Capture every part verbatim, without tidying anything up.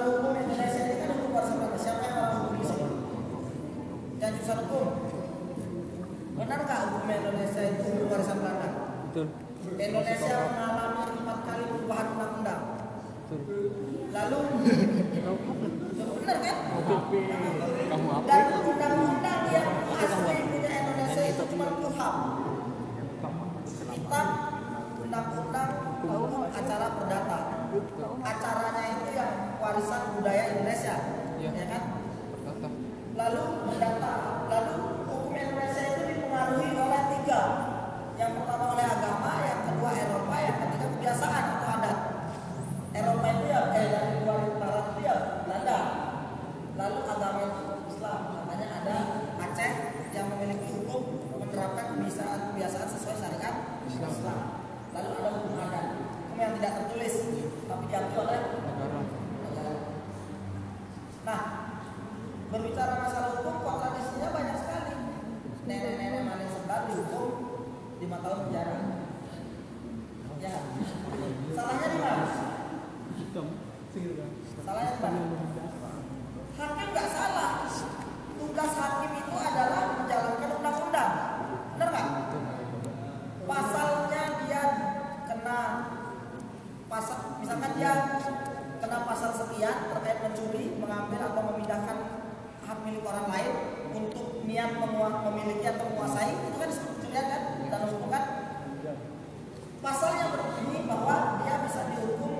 kalau hukum Indonesia ini kan hukum bersama siapa orang hukum ini? Dan urusan hukum. Benarkah hukum Indonesia itu hukum bersama? Betul. Indonesia mengalami empat kali perubahan undang-undang. Lalu, benar kan? Dan undang-undang yang asli punya Indonesia itu cuma Kuhap, kitab undang-undang hukum acara perdata. Acaranya itu yang warisan budaya Indonesia, ya, ya kan? Lalu perdata, lalu hukum Indonesia itu dipengaruhi oleh tiga, yang pertama oleh agama, yang kedua Eropa, yang ketiga kebiasaan atau adat. Eropa itu ya kayak dari luar barat itu ya Belanda. Lalu agama itu Islam, makanya ada Aceh yang memiliki hukum menerapkan kebiasaan kebiasaan sesuai syariat Islam. Lalu ada hukum adat, hukum yang tidak tertulis tapi diakui oleh negara. Nah, berbicara masalah hukum, kok tradisinya banyak sekali. Nenek-nenek manis sekali hukum lima tahun penjara. Ya, salahnya di mana? Salahnya di mana? Hakim nggak salah. Tugas hakim itu adalah menjalankan undang-undang. Benar nggak? Pasalnya dia kena pasal, misalkan dia kena pasal sekian terkait mencuri, mengambil atau memindahkan hak milik orang lain untuk niat memiliki atau menguasai, itu kan pencurian kan? Dan hukuman pasal yang berbunyi bahwa dia bisa dihukum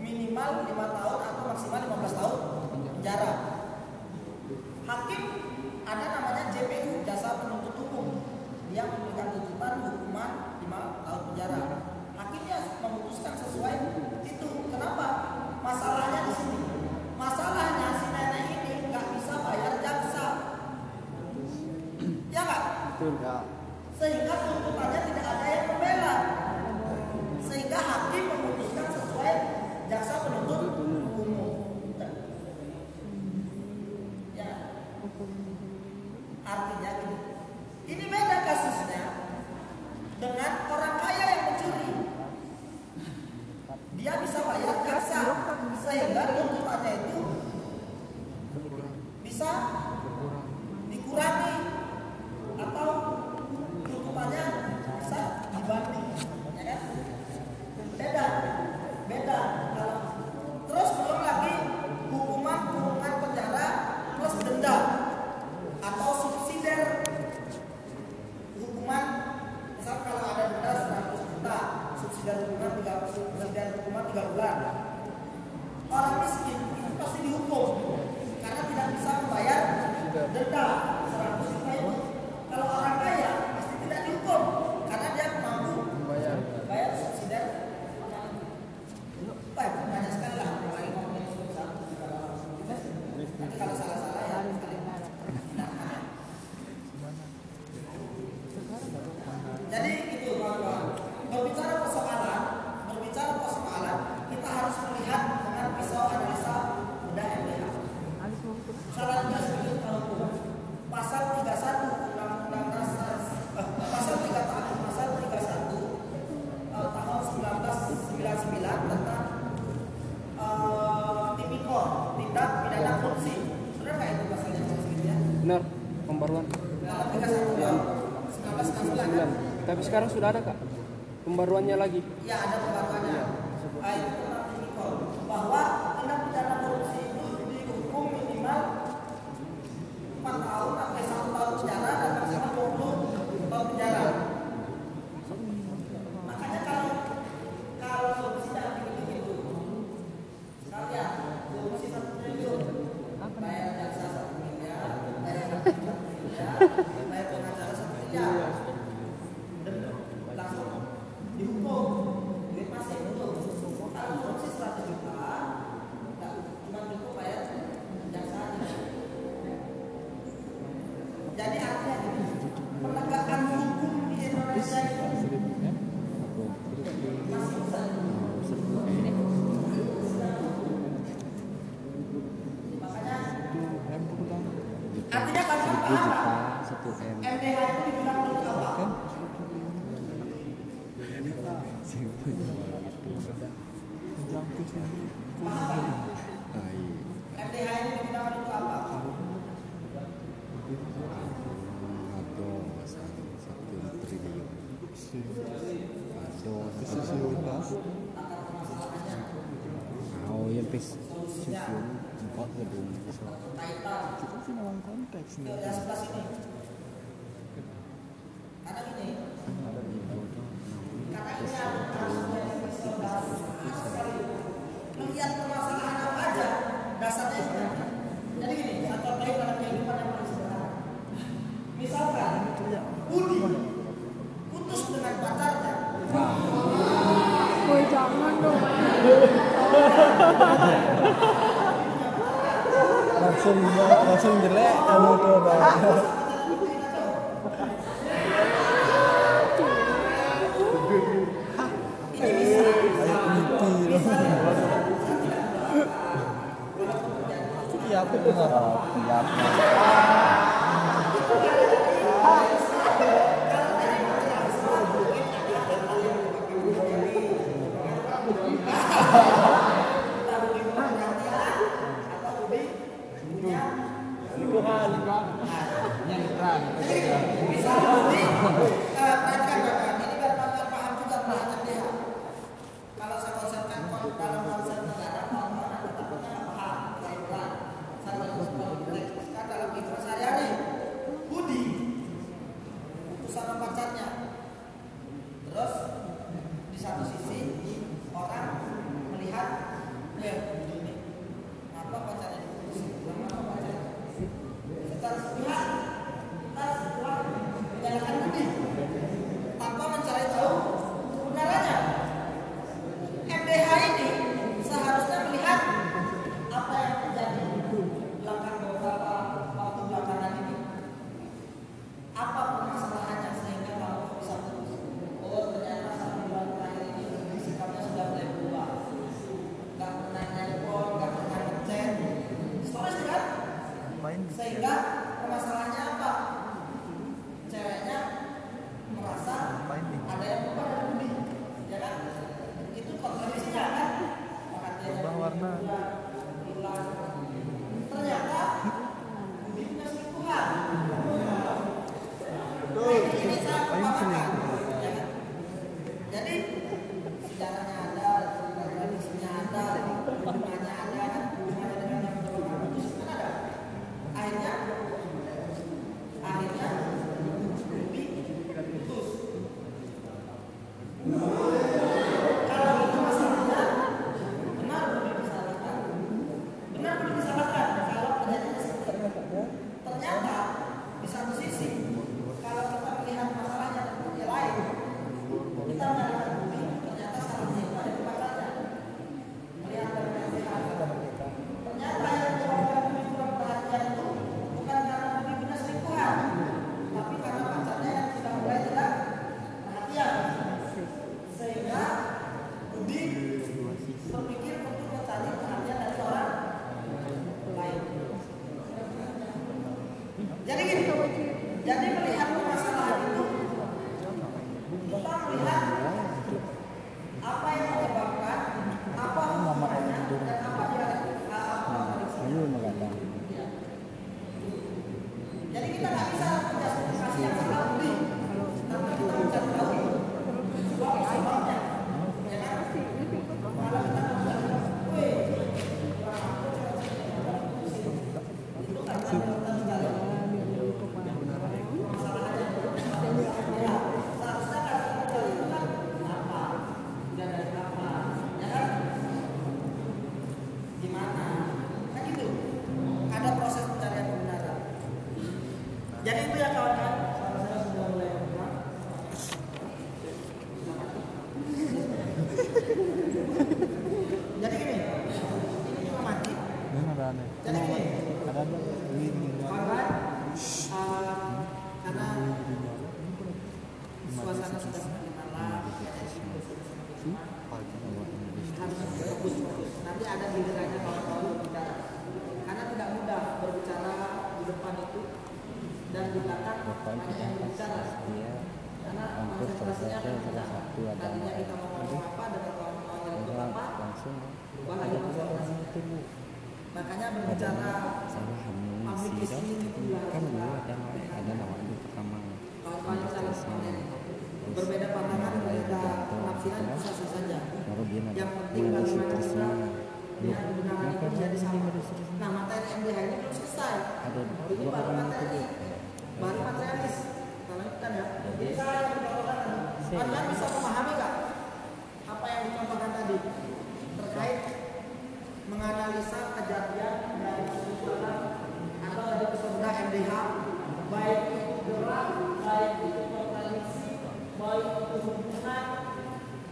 minimal lima tahun atau maksimal lima belas tahun penjara. Hakim ada namanya J P U, jasa penuntut hukum. Dia memberikan tuntutan hukuman lima tahun penjara. Hakimnya memutuskan sesuai itu. Kenapa? Masalahnya di sini. Masalahnya si nenek ini nggak bisa bayar jaksa. Ya nggak? Betul nggak? Sehingga tuntutannya tidak ada yang membela. Sehingga hakim memutuskan sesuai jaksa penuntut umum. Ya. Artinya ini, ini beda kasusnya dengan orang kaya yang mencuri. Dia bisa bayar jaksa, sehingga tuntutannya itu bisa dikurangi atau tuntutannya bisa dibanding. Ya kan? Beda, beda. Kalau terus belum lagi hukuman hukuman penjara plus denda atau subsidiar hukuman. Misal kalau ada denda seratus juta, subsidiar hukuman tiga bulan. Orang miskin itu pasti dihukum karena tidak bisa membayar denda seratus juta itu. Kalau orang kaya pasti tidak dihukum karena dia mampu membayar bayar subsidi. Baik, banyak sekali lah. Nanti kalau salah-salah ya jadi gitu kawan-kawan. Berbicara persoalan, berbicara persoalan, kita harus melihat dengan pisau analisa benda M D H. Salah tiga sudut kalau hukum. Pasal tiga puluh satu. Benar, pembaruan. Nah, ya. Kan? Tapi sekarang sudah ada kak, pembaruannya lagi. Iya, ada pembaruannya. Ya, ah, itu tentang tipikor bahwa tindak pidana korupsi itu dihukum minimal empat tahun sampai satu tahun penjara dan maksimal dua puluh tahun penjara. Makanya kalau kalau korupsi tidak begitu itu, kalian korupsi satu triliun, bayar jaksa satu miliar. Bayar pengacara satu miliar, langsung dihukum. Ini masih belum. Kalau korupsi seratus juta, cuma cukup bayar jaksa. Jadi artinya ini penegakan hukum di Indonesia itu masih besar. Artinya kan apa? M D H itu dibilang untuk apa? Paham? R T H ini digunakan untuk apa? Oh, yang pes empat gedung. Kita sih ngomong konteks nih. Karena gini. Karena ini melihat permasalahan apa aja dasarnya. Jadi gini, atau baik pada kehidupan yang bersama. Misalkan Budi putus dengan pacarnya. Woi, jangan dong. langsung langsung jelek kamu tuh bang. Siapa tuh siapa? Tunggu. berbicara berbeda pandangan berbeda penafsiran sah saja. Yang penting bagi mereka yang kebenaran itu menjadi sama. Nah, materi M D H ini belum selesai. Itu baru materi, baru materialis. Karena kan ya, bisa Anda bisa memahami nggak apa yang dicontohkan tadi terkait menganalisa kejadian dari sekolah atau dari peserta M D H, baik itu gerak, baik itu potensi, baik itu hubungan,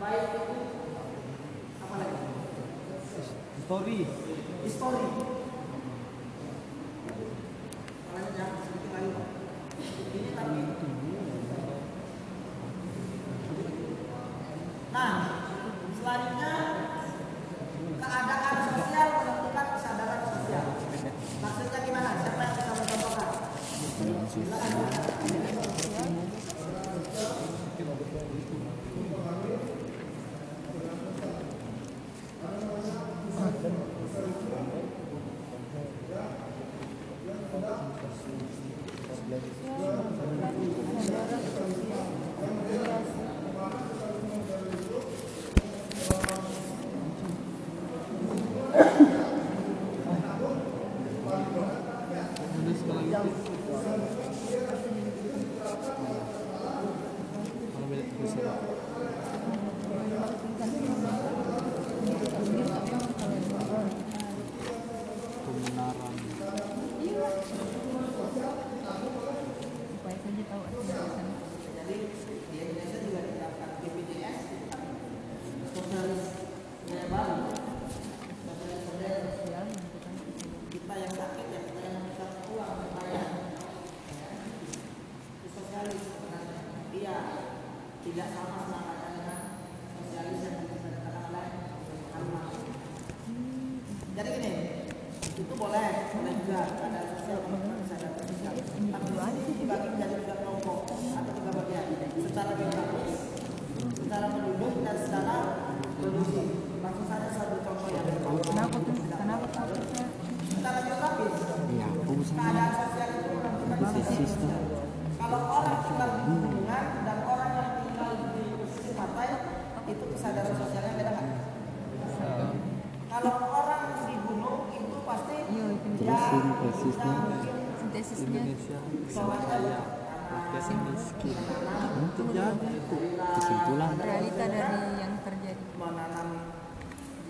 baik itu apa lagi? Histori, histori. Kalian jangan sedikit lagi. Ini tapi nah, selanjutnya keadaan sosial menentukan kesadaran sosial. Maksudnya gimana? Siapa yang bisa mencontohkan?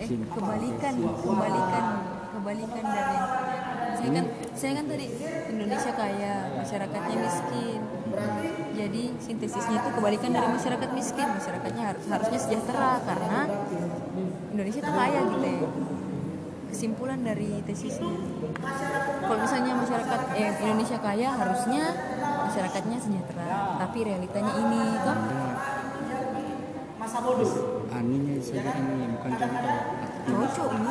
Kebalikan, kebalikan, kebalikan dari saya kan, saya kan tadi Indonesia kaya, masyarakatnya miskin. Jadi sintesisnya itu kebalikan dari masyarakat miskin, masyarakatnya harus, harusnya sejahtera karena Indonesia itu kaya gitu ya. Kesimpulan dari tesisnya. Kalau misalnya masyarakat eh, Indonesia kaya, harusnya masyarakatnya sejahtera. Tapi realitanya ini kan masa bodoh. Aninya saja ini bukan contoh. Cocok ini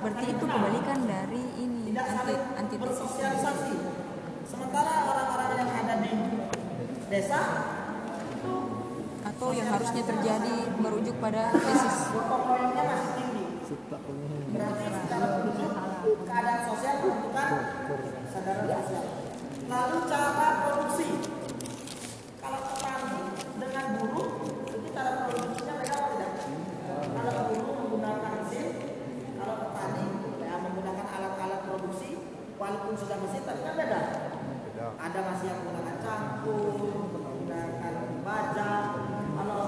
berarti itu kebalikan dari ini anti antitesis. Sementara orang-orang yang ada di desa itu atau yang harusnya terjadi merujuk pada tesis. Pokoknya masih tinggi. Berarti secara menunjuk keadaan sosial menentukan kesadaran sosial. Lalu cara produksi kalau petani dengan buruh itu cara produksinya beda. Kalau buruh menggunakan mesin, kalau petani ya, menggunakan alat-alat produksi, walaupun sudah mesin tapi kan beda. beda. Ada masih yang menggunakan cangkul, menggunakan baja. Kalau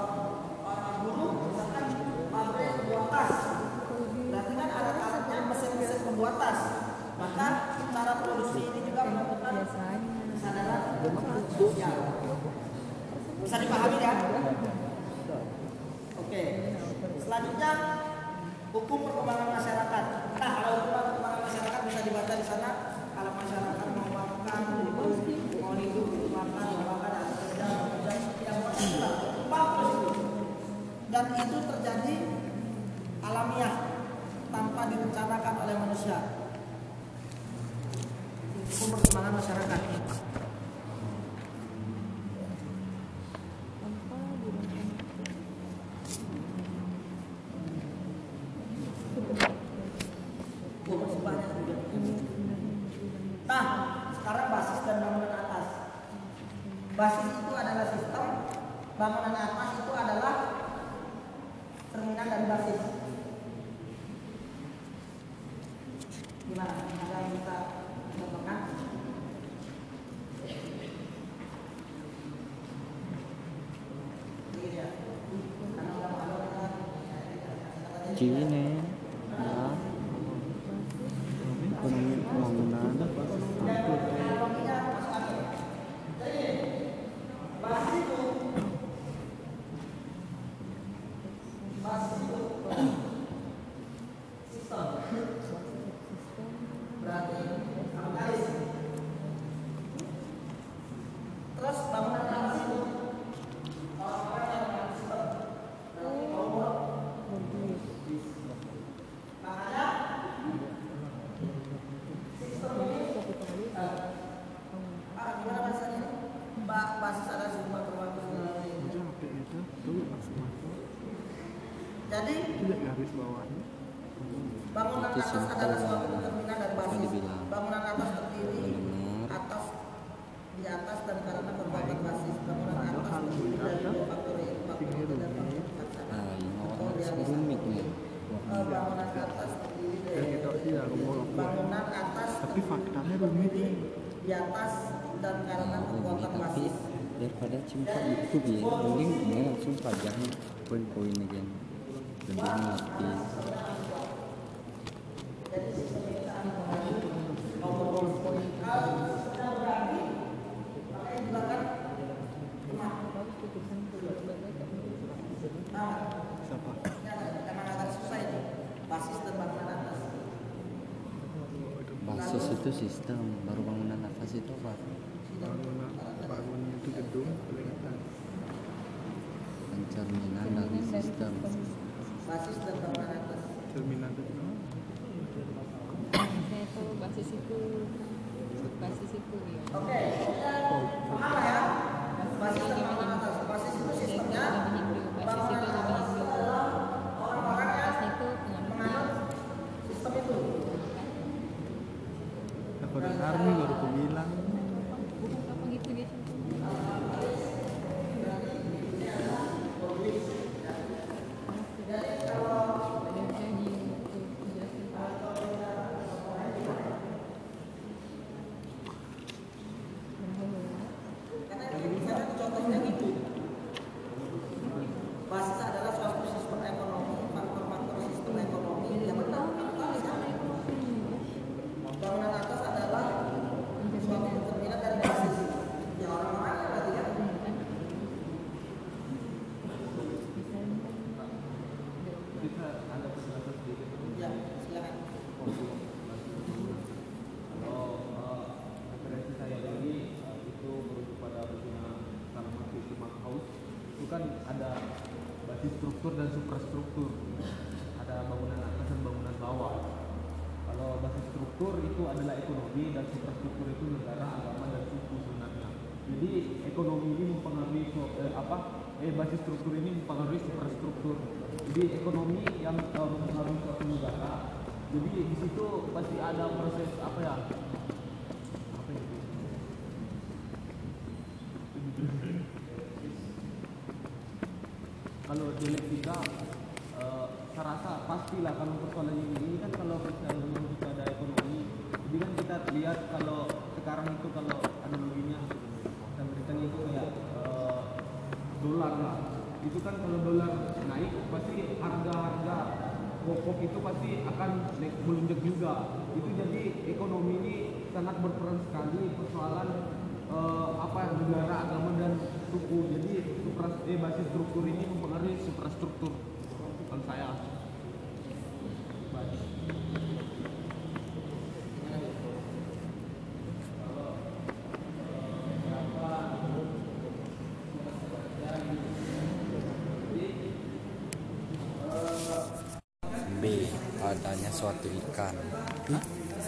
orang buruh misalkan pabrik membuat tas, berarti kan alat-alatnya mesin-mesin membuat tas. Maka cara produksi ini juga menentukan kesadaran sosial. Bisa dipahami ya? Oke. Selanjutnya hukum perkembangan masyarakat. Nah, kalau hukum perkembangan masyarakat bisa dibaca di sana. Kalau masyarakat mau makan, mau hidup, makan, makan, dan tidak mau hidup, bagus itu. Dan itu terjadi alamiah tanpa direncanakan oleh manusia. Hukum perkembangan masyarakat. Banyak juga Basis itu adalah sistem, bangunan atas itu adalah terminal dan basis. Gimana? Ada yang bisa dapatkan? Iya. Karena udah malu kan? Gini. Jadi bangunan atas adalah suatu terminal dan basis. Bangunan atas terdiri atas di atas dan karena berbagai basis. Bangunan atas terdiri dari dua faktor yaitu faktor dan faktor kaca. Bangunan atas terdiri dari bangunan atas terdiri di atas dan karena berbagai basis. Daripada cuma itu dia, mending dia langsung pajang poin-poin aja. Jadi pemeriksaan sudah berani, pakai belakang. Susah itu basis dan bangunan atas. Basis itu sistem, baru bangunan atas itu apa? Bangunan, bangunan itu gedung, pencerminan dari sistem. Basis dan bangunan atas. Terminal itu. Itu basis itu. Basis itu ya. Oke. Paham ya? Basis dan bangunan atas. Basis itu sistemnya. Basis itu lebih adalah orang-orang yang menganut sistem itu. Aku dengar nih baru aku bilang. Struktur dan suprastruktur, ada bangunan atas dan bangunan bawah. Kalau basis struktur itu adalah ekonomi dan suprastruktur itu negara, agama dan suku sebenarnya. Jadi ekonomi ini mempengaruhi eh, apa? Eh basis struktur ini mempengaruhi suprastruktur. Jadi ekonomi yang eh, mempengaruhi suatu negara. Jadi di situ pasti ada proses apa ya? Apa ya? Kalau dialektika, uh, saya rasa pastilah kalau persoalan ini kan kalau persoalan kita ada ekonomi, jadi kan kita lihat kalau sekarang itu kalau analoginya dan beritanya itu kayak uh, dolar lah, itu kan kalau dolar naik pasti harga-harga pokok itu pasti akan naik melunjak juga. Itu jadi ekonomi ini sangat berperan sekali persoalan uh, apa negara, agama dan suku. Jadi eh, basis struktur ini mempengaruhi suprastruktur. Bukan saya. B. Adanya suatu ikan.